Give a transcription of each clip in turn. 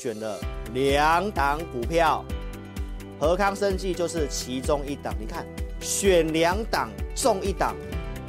选了2档股票，和康生技就是其中一档。你看，选2档中1档，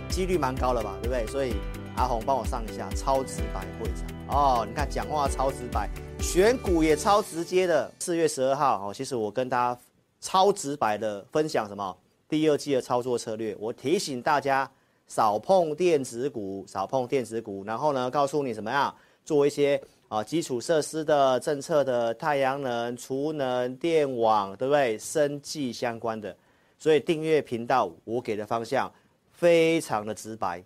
几率蛮高了吧，对不对？所以阿宏帮我上一下超直白会场哦。你看讲话超直白，选股也超直接的。4月12号哦，其实我跟大家超直白的分享什么第2季的操作策略，我提醒大家少碰电子股，少碰电子股。然后呢，告诉你怎么样做一些。 啊，基础设施的政策的太阳能、储能、电网，对不对？生技相关的，所以订阅频道，我给的方向非常的直白，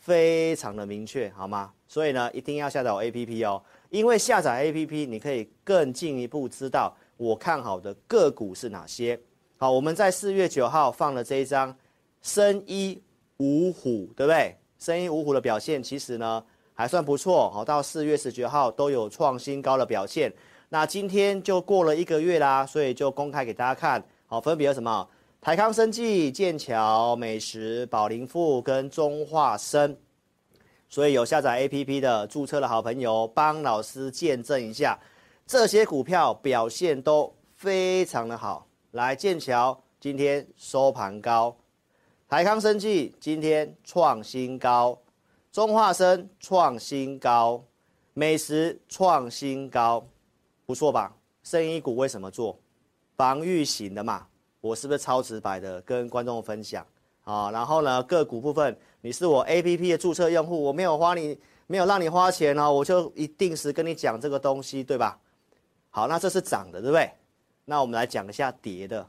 非常的明确，好吗？所以呢，一定要下载我 APP 哦，因为下载 APP 你可以更进一步知道我看好的个股是哪些。好，我们在4月9号放了这一张生医五虎，对不对？生医五虎的表现其实呢。 还算不错，好，到4月19号都有创新高的表现。那今天就过了1个月啦，所以就公开给大家看，好，分别有什么？台康生技、剑桥美食、宝林富跟中化生。所以有下载 APP 的注册的好朋友，帮老师见证一下，这些股票表现都非常的好。来，剑桥今天收盘高，台康生技今天创新高。 中化生创新高，美食创新高，不错吧？生医股为什么做？防御型的嘛，我是不是超直白的跟观众分享啊？然后呢，个股部分，你是我 APP 的注册用户，我没有让你花钱哦，我就一定时跟你讲这个东西，对吧？好，那这是涨的，对不对？那我们来讲一下跌的，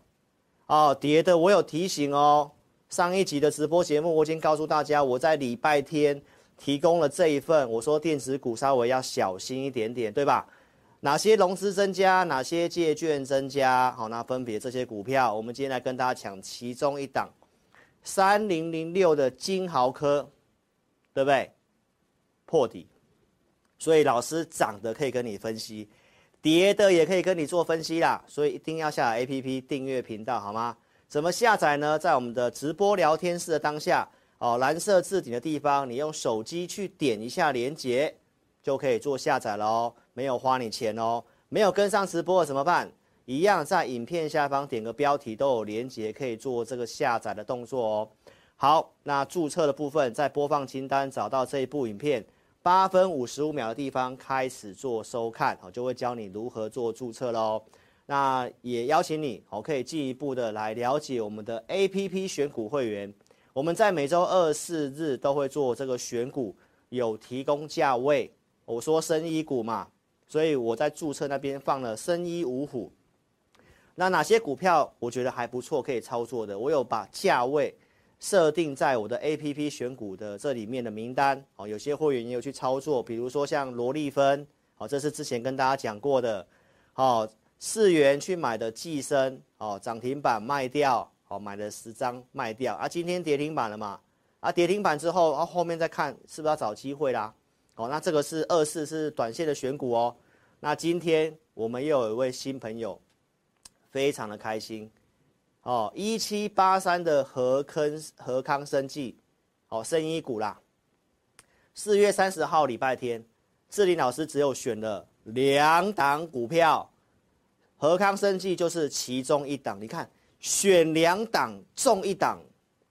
哦，跌的我有提醒哦。 上一集的直播节目，我已经告诉大家，我在礼拜天提供了这一份。我说电子股稍微要小心一点点，对吧？哪些融资增加，哪些借券增加？好，那分别这些股票，我们今天来跟大家讲其中一档3006的金豪科，对不对？破底，所以老师涨的可以跟你分析，跌的也可以跟你做分析啦。所以一定要下载 APP 订阅频道，好吗？ 怎么下载呢？在我们的直播聊天室的当下，哦，蓝色置顶的地方，你用手机去点一下连结，就可以做下载了哦，没有花你钱哦。没有跟上直播怎么办？一样在影片下方点个标题都有连结，可以做这个下载的动作哦。好，那注册的部分，在播放清单找到这一部影片8分55秒的地方开始做收看，哦，就会教你如何做注册喽。 那也邀请你，哦，可以进一步的来了解我们的 APP 选股会员。我们在每周2、4日都会做这个选股，有提供价位。我说生医股嘛，所以我在注册那边放了生医五虎。那哪些股票我觉得还不错可以操作的，我有把价位设定在我的 APP 选股的这里面的名单。哦，有些会员也有去操作，比如说像罗丽芬，哦，这是之前跟大家讲过的，哦。 4元去买的寄生哦，涨停板卖掉哦，买了10张卖掉啊，今天跌停板了嘛？啊，跌停板之后啊，后面再看是不是要找机会啦？哦，那这个是24是短线的选股哦。那今天我们又有一位新朋友，非常的开心哦，1783的和康生技哦，生医股啦。4月30号礼拜天，志玲老师只有选了2档股票。 和康生技就是其中一档，你看选2档中1档，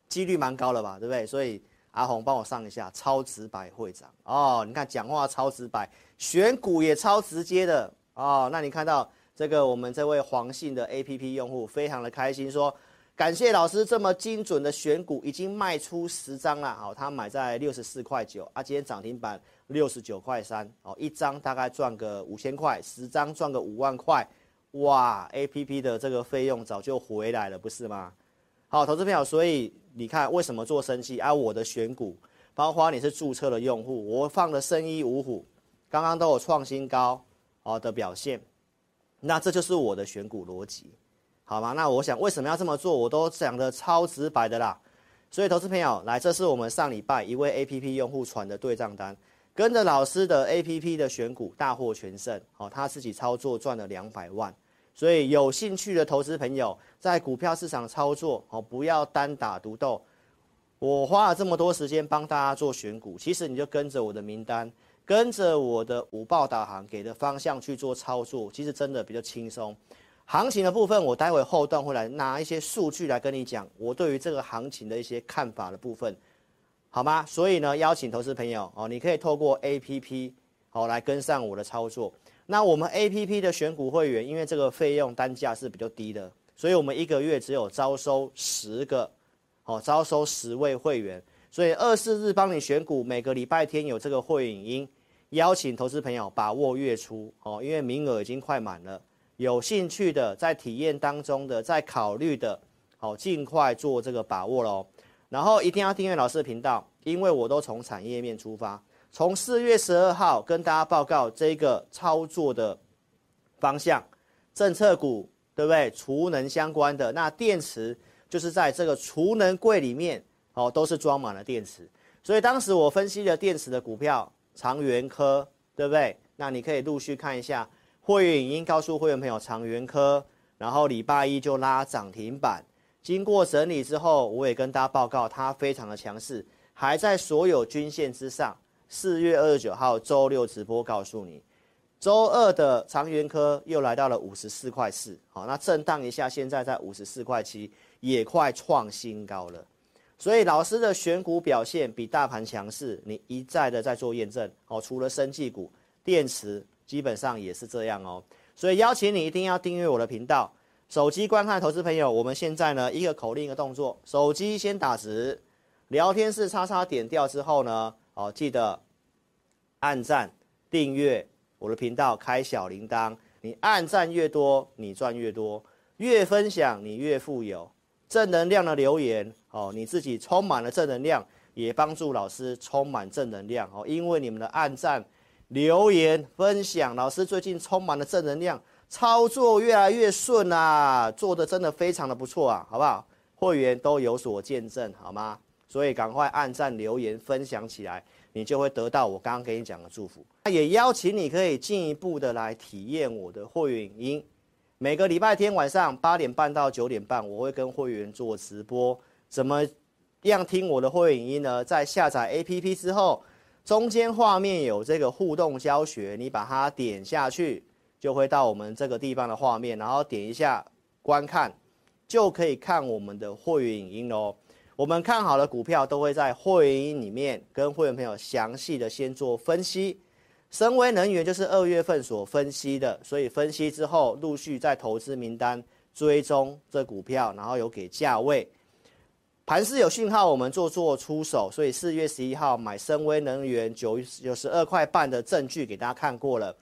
几率蛮高了吧，对不对？所以阿宏帮我上一下超直白会长哦，你看讲话超直白，选股也超直接的哦。那你看到这个我们这位黄姓的 APP 用户非常的开心说，感谢老师这么精准的选股，已经卖出10张了，好、哦，他买在64.9块啊，今天涨停板69.3，哦，1张大概赚个5000块，10张赚个5万块。 哇 ，APP 的这个费用早就回来了，不是吗？好，投资朋友，所以你看为什么做生技啊？我的选股，包括你是注册的用户，我放的生医五虎，刚刚都有创新高哦的表现，那这就是我的选股逻辑，好吗？那我想为什么要这么做，我都讲的超直白的啦。所以投资朋友，来，这是我们上礼拜一位 APP 用户传的对账单。 跟着老师的 APP 的选股大获全胜，哦，他自己操作赚了200万，所以有兴趣的投资朋友在股票市场操作，哦，不要单打独斗。我花了这么多时间帮大家做选股，其实你就跟着我的名单，跟着我的五报导航给的方向去做操作，其实真的比较轻松。行情的部分，我待会后段会来拿一些数据来跟你讲我对于这个行情的一些看法的部分，好吗？所以呢，邀请投资朋友哦，你可以透过 APP 哦来跟上我的操作。那我们 APP 的选股会员，因为这个费用单价是比较低的，所以我们一个月只有招收10个，哦，招收10位会员。所以24日帮你选股，每个礼拜天有这个会影音，邀请投资朋友把握月初哦，因为名额已经快满了。有兴趣的，在体验当中的，在考虑的，好，尽快做这个把握咯。然后一定要订阅老师的频道，因为我都从产业面出发，从4月12号跟大家报告这个操作的方向，政策股对不对？储能相关的，那电池就是在这个储能柜里面，哦，都是装满了电池。所以当时我分析了电池的股票，长源科，对不对？那你可以陆续看一下。会员影音告诉会员朋友，长源科，然后礼拜一就拉涨停板，经过整理之后，我也跟大家报告，它非常的强势，还在所有均线之上。4月29号周六直播告诉你，周二的长源科又来到了54.4块，好，那震荡一下，现在在54.7块，也快创新高了。所以老师的选股表现比大盘强势，你一再的在做验证，好，除了生技股、电池。基本上也是这样哦，所以邀请你一定要订阅我的频道。手机观看投资朋友，我们现在呢一个口令一个动作，手机先打直，聊天室叉叉点掉之后呢，哦记得按赞订阅我的频道，开小铃铛。你按赞越多，你赚越多；越分享你越富有。正能量的留言哦，你自己充满了正能量，也帮助老师充满正能量哦，因为你们的按赞。留言分享，老师最近充满了正能量，操作越来越顺啊，做的真的非常的不错啊，好不好？会员都有所见证，好吗？所以赶快按赞、留言、分享起来，你就会得到我刚刚给你讲的祝福。也邀请你可以进一步的来体验我的会员影音，每个礼拜天晚上8点半到9点半，我会跟会员做直播。怎么样听我的会员影音呢？在下载 APP 之后。中间画面有这个互动教学，你把它点下去，就会到我们这个地方的画面，然后点一下观看，就可以看我们的会员影音喽。我们看好的股票都会在会员影音里面跟会员朋友详细的先做分析。深威能源就是2月份所分析的，所以分析之后陆续在投资名单追踪这股票，然后有给价位。盘势有讯号，我们做出手，所以4月11号买深威能源92.5块的证据给大家看过了。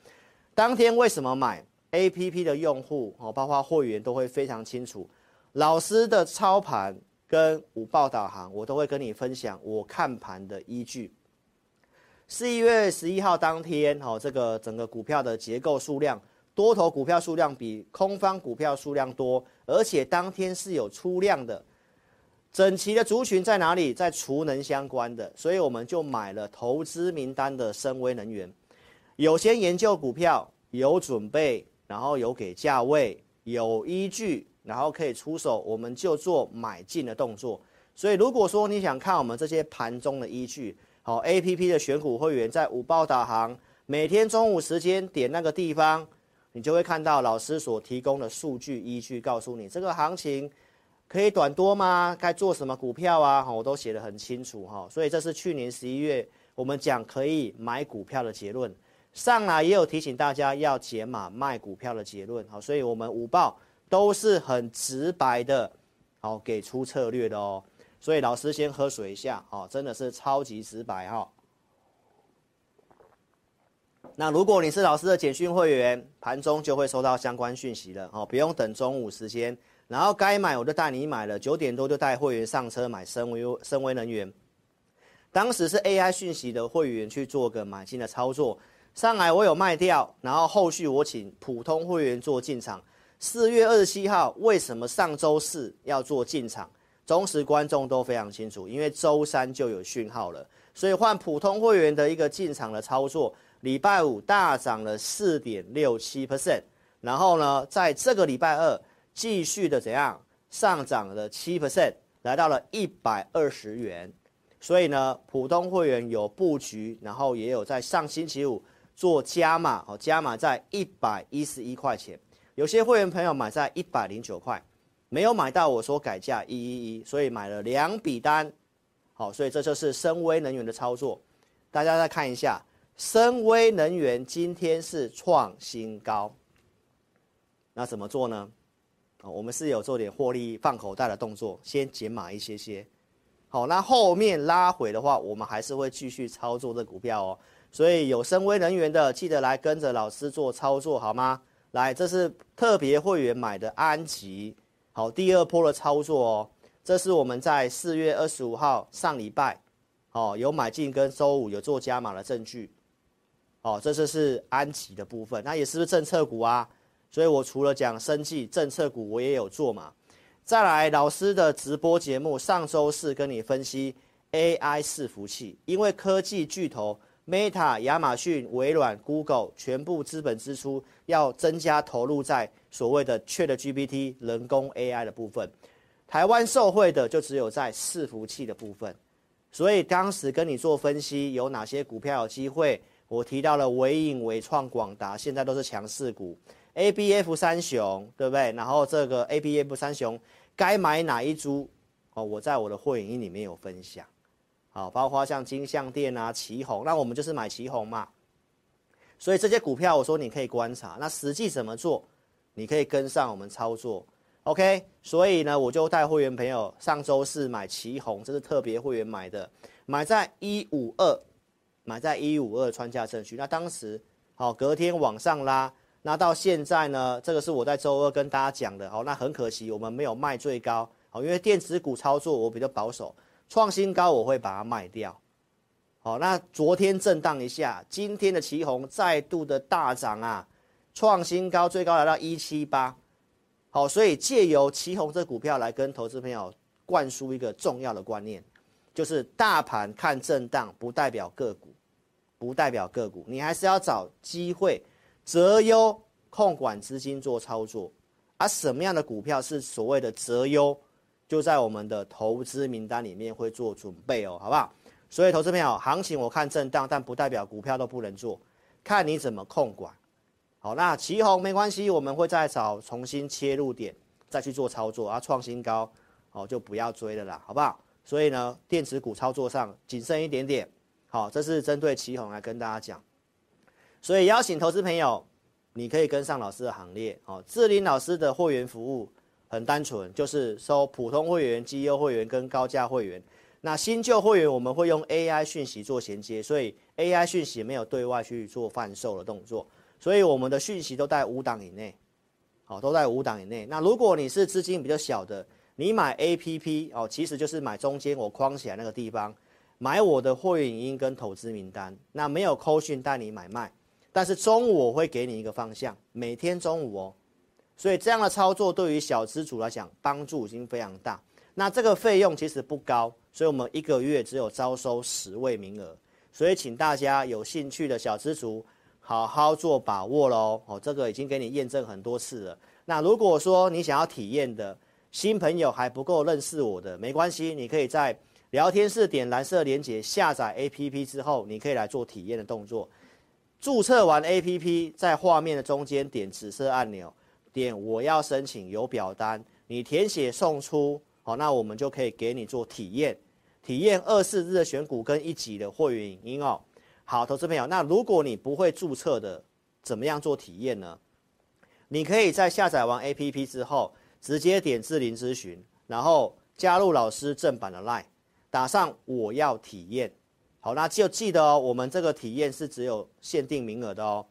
当天为什么买 ？APP 的用户哦，包括会员都会非常清楚。老师的操盘跟午报导航，我都会跟你分享我看盘的依据。11月11号当天哦，这个整个股票的结构数量，多头股票数量比空方股票数量多，而且当天是有出量的。整齐的族群在哪里？在储能相关的，所以我们就买了投资名单的深威能源。有先研究股票，有准备，然后有给价位，有依据，然后可以出手，我们就做买进的动作。所以如果说你想看我们这些盘中的依据，好 ，APP 的选股会员在午报导航，每天中午时间点那个地方，你就会看到老师所提供的数据依据，告诉你这个行情。可以短多吗？该做什么股票啊？我都写得很清楚哈，所以这是去年11月我们讲可以买股票的结论，上来也有提醒大家要解码卖股票的结论，好，所以我们午报都是很直白的，好给出策略的哦。所以老师先喝水一下，好，真的是超级直白哈。那如果你是老师的简讯会员，盘中就会收到相关讯息了，好，不用等中午时间。然后该买我就带你买了，9点多就带会员上车买深威能源，当时是 AI 讯息的会员去做个买进的操作，上来我有卖掉，然后后续我请普通会员做进场。4月27号为什么上周四要做进场？忠实观众都非常清楚，因为周三就有讯号了，所以换普通会员的一个进场的操作，礼拜五大涨了 4.67%， 然后呢，在这个礼拜二。继续的怎样上涨了 7%， 来到了120元。所以呢，普通会员有布局，然后也有在上星期五做加码哦，加码在111块钱。有些会员朋友买在109块，没有买到我说改价111，所以买了2笔单。好，所以这就是深威能源的操作。大家再看一下，深威能源今天是创新高。那怎么做呢？我们是有做点获利放口袋的动作，先减码一些些。好，那后面拉回的话，我们还是会继续操作这股票哦。所以有深威能源的，记得来跟着老师做操作好吗？来，这是特别会员买的安吉，好，第二波的操作哦。这是我们在4月25号上礼拜，哦，有买进跟周五有做加码的证据。哦，这就是安吉的部分，那也是不是政策股啊？所以我除了讲生技政策股，我也有做嘛。再来，老师的直播节目上周四跟你分析 AI 伺服器，因为科技巨头 Meta、亚马逊、微软、Google 全部资本支出要增加投入在所谓的 ChatGPT 人工 AI 的部分，台湾受惠的就只有在伺服器的部分。所以当时跟你做分析有哪些股票有机会，我提到了微影、微创、广达，现在都是强势股。ABF 三雄，对不对？然后这个 ABF 三雄该买哪一株？哦，我在我的会员营里面有分享，好，包括像金像电啊、奇宏，那我们就是买奇宏嘛。所以这些股票，我说你可以观察，那实际怎么做，你可以跟上我们操作。OK， 所以呢，我就带会员朋友上周四买奇宏，这是特别会员买的，买在152，买在152穿价证据。那当时好，隔天往上拉。那到现在呢，这个是我在周二跟大家讲的，好，那很可惜我们没有卖最高，好，因为电子股操作我比较保守，创新高我会把它卖掉，好，那昨天震荡一下，今天的奇宏再度的大涨啊，创新高最高来到178，好，所以借由奇宏这股票来跟投资朋友灌输一个重要的观念，就是大盘看震荡不代表个股，不代表个股，你还是要找机会。择优控管资金做操作，啊，什么样的股票是所谓的择优，就在我们的投资名单里面会做准备哦，好不好？所以投资朋友，行情我看震荡，但不代表股票都不能做，看你怎么控管。好，那奇宏没关系，我们会再找重新切入点再去做操作啊，创新高哦就不要追了啦，好不好？所以呢，电子股操作上谨慎一点点。好，这是针对奇宏来跟大家讲。所以邀请投资朋友，你可以跟上老师的行列哦。智霖老师的会员服务很单纯，就是收普通会员、绩优会员跟高价会员。那新旧会员我们会用 AI 讯息做衔接，所以 AI 讯息没有对外去做贩售的动作，所以我们的讯息都在5档以内，好，都在5档以内。那如果你是资金比较小的，你买 APP 哦，其实就是买中间我框起来那个地方，买我的会员影音跟投资名单，那没有扣讯带你买卖。但是中午我会给你一个方向，每天中午哦，所以这样的操作对于小资主来讲帮助已经非常大。那这个费用其实不高，所以我们1个月只有招收10位名额，所以请大家有兴趣的小资主好好做把握喽。哦，这个已经给你验证很多次了。那如果说你想要体验的新朋友还不够认识我的，没关系，你可以在聊天室点蓝色连结下载 APP 之后，你可以来做体验的动作。注册完 APP， 在画面的中间点紫色按钮，点我要申请有表单，你填写送出，好，那我们就可以给你做体验，体验24日的选股跟1集的会员影音哦。好，投资朋友，那如果你不会注册的，怎么样做体验呢？你可以在下载完 APP 之后，直接点智霖咨询，然后加入老师正版的 LINE， 打上我要体验。好，那就记得哦，我们这个体验是只有限定名额的哦。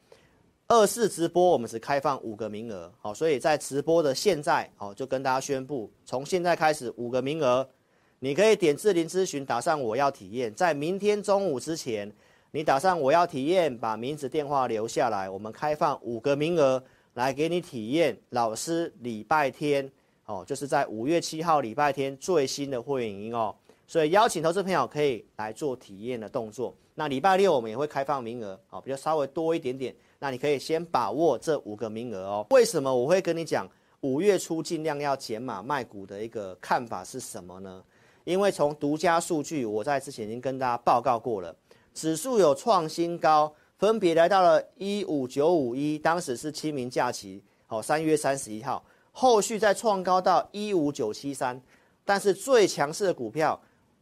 24直播我们只开放5个名额，好，所以在直播的现在，好，就跟大家宣布，从现在开始5个名额，你可以点智霖咨询，打上我要体验，在明天中午之前，你打上我要体验，把名字电话留下来，我们开放5个名额来给你体验老师礼拜天，哦，就是在5月7号礼拜天最新的会员营哦。所以邀请投资朋友可以来做体验的动作。那礼拜六我们也会开放名额，比较稍微多一点点。那你可以先把握这5个名额哦。为什么我会跟你讲5月初尽量要减码卖股的一个看法是什么呢？因为从独家数据，我在之前已经跟大家报告过了，指数有创新高，分别来到了15951，当时是清明假期，好，3月31号，后续再创高到15973，但是最强势的股票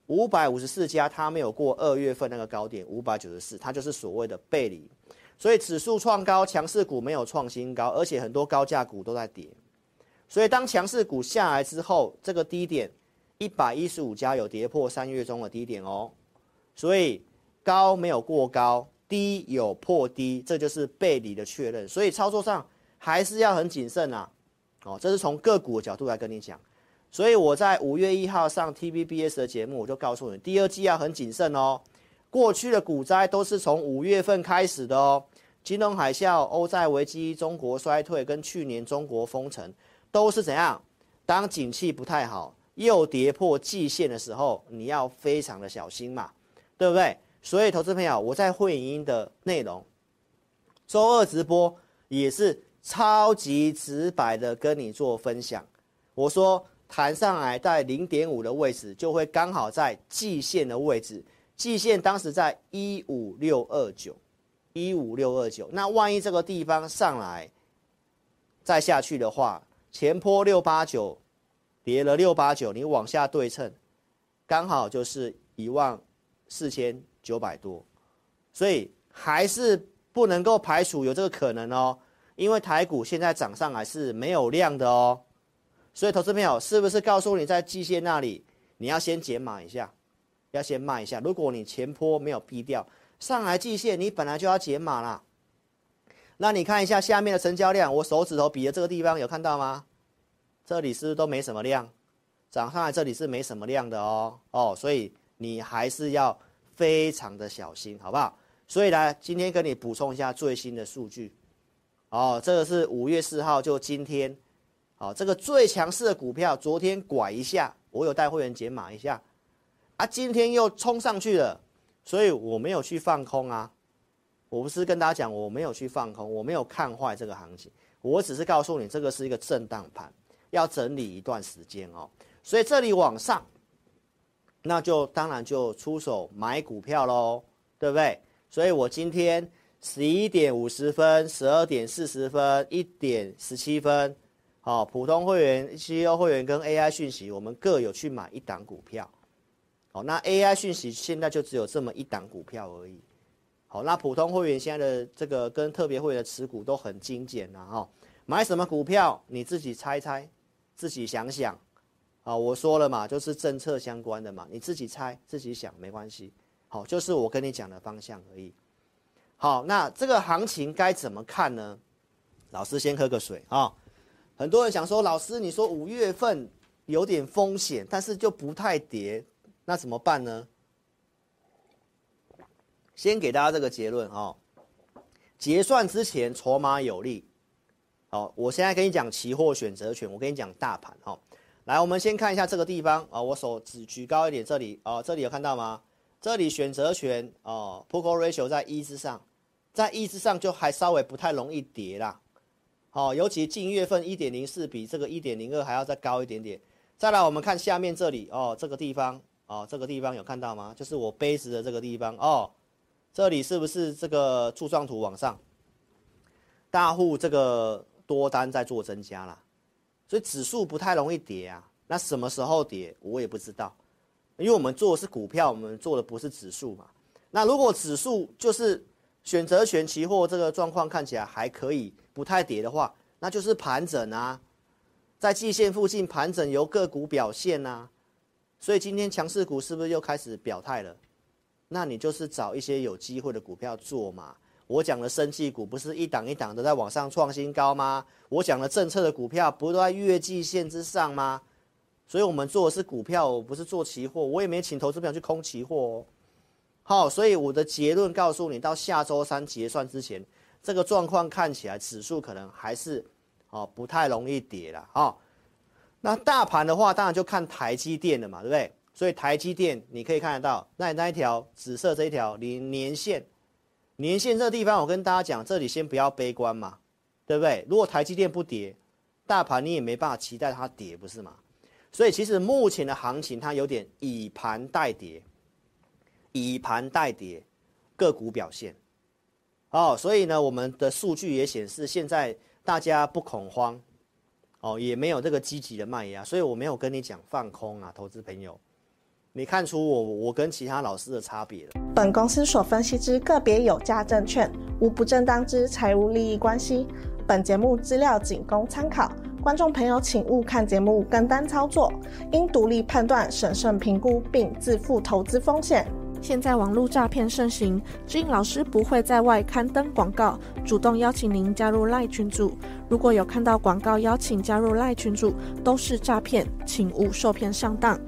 554家，它没有过2月份那个高点594，它就是所谓的背离，所以指数创高，强势股没有创新高，而且很多高价股都在跌，所以当强势股下来之后，这个低点。115家有跌破3月中的低点哦，所以高没有过高，低有破低，这就是背离的确认，所以操作上还是要很谨慎啊。哦，这是从个股的角度来跟你讲，所以我在5月1号上 TVBS 的节目，我就告诉你第二季要很谨慎哦。过去的股灾都是从5月份开始的哦，金融海啸、欧债危机、中国衰退跟去年中国封城都是怎样？当景气不太好。又跌破季线的时候，你要非常的小心嘛，对不对？所以投资朋友，我在会影音的内容，周2直播也是超级直白的跟你做分享。我说弹上来在 0.5 的位置，就会刚好在季线的位置，季线当时在 15629，那万一这个地方上来再下去的话，前波689跌了689，你往下对称，刚好就是14900多，所以还是不能够排除有这个可能哦，因为台股现在涨上来是没有量的哦，所以投资朋友是不是告诉你在季线那里你要先减码一下，要先卖一下，如果你前波没有避掉上来季线，你本来就要减码啦。那你看一下下面的成交量，我手指头比的这个地方有看到吗？这里是不是都没什么量，涨上来这里是没什么量的哦，所以你还是要非常的小心，好不好？所以呢，今天跟你补充一下最新的数据，这个是5月4号就今天，这个最强势的股票昨天拐一下，我有带会员解码一下，今天又冲上去了，所以我没有去放空啊，我不是跟大家讲我没有去放空，我没有看坏这个行情，我只是告诉你这个是一个震荡盘。要整理一段时间哦，所以这里往上，那就当然就出手买股票咯，对不对？所以我今天11点50分、12点40分、1点17分，普通会员、CEO 会员跟 AI 讯息，我们各有去买一档股票。那 AI 讯息现在就只有这么一档股票而已。那普通会员现在的这个跟特别会员的持股都很精简啦哦。买什么股票你自己猜猜，自己想想，我说了嘛，就是政策相关的嘛，你自己猜自己想没关系，就是我跟你讲的方向而已。好，那这个行情该怎么看呢？老师先喝个水啊。很多人想说，老师你说5月份有点风险，但是就不太跌，那怎么办呢？先给大家这个结论啊，结算之前筹码有利。好，我现在跟你讲期货选择权，我跟你讲大盘哦。来，我们先看一下这个地方啊，我手指举高一点，这里啊，这里有看到吗？这里选择权哦 ，put call ratio 在1之上，在1之上就还稍微不太容易跌啦。好，尤其近月份 1.04 比这个 1.02 还要再高一点点。再来，我们看下面这里哦，这个地方哦，这个地方有看到吗？就是我杯子的这个地方哦，这里是不是这个柱状图往上？大户这个。多单在做增加啦，所以指数不太容易跌啊。那什么时候跌我也不知道，因为我们做的是股票，我们做的不是指数嘛。那如果指数就是选择权期货这个状况看起来还可以不太跌的话，那就是盘整啊，在季线附近盘整由个股表现啊。所以今天强势股是不是又开始表态了？那你就是找一些有机会的股票做嘛。我讲的生技股不是一档一档的在往上创新高吗？我讲的政策的股票不是都在月季线之上吗？所以我们做的是股票，我不是做期货，我也没请投资朋友去空期货哦。好，所以我的结论告诉你，到下周三结算之前，这个状况看起来指数可能还是不太容易跌啦。那大盘的话，当然就看台积电了嘛，对不对？所以台积电你可以看得到，那一条紫色这一条年线。年线这地方，我跟大家讲，这里先不要悲观嘛，对不对？如果台积电不跌，大盘你也没办法期待它跌，不是吗？所以其实目前的行情它有点以盘代跌，以盘代跌个股表现。哦，所以呢，我们的数据也显示，现在大家不恐慌，哦，也没有这个积极的卖压，所以我没有跟你讲放空啊，投资朋友。 你看出我跟其他老师的差别了。本公司所分析之个别有价证券，无不正当之财务利益关系。本节目资料仅供参考，观众朋友请勿看节目跟单操作，应独立判断、审慎评估并自负投资风险。现在网络诈骗盛行，知音老师不会在外刊登广告，主动邀请您加入 LINE 群组。如果有看到广告邀请加入 LINE 群组，都是诈骗，请勿受骗上当。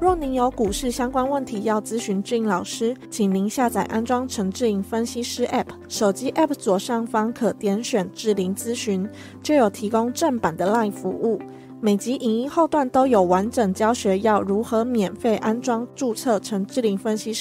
若您有股市相关问题要咨询志颖老师，请您下载安装陈志颖分析师 App， 手机 App 左上方可点选志玲咨询，就有提供正版的 LINE 服务。每集影音后段都有完整教学，要如何免费安装注册陈志玲分析师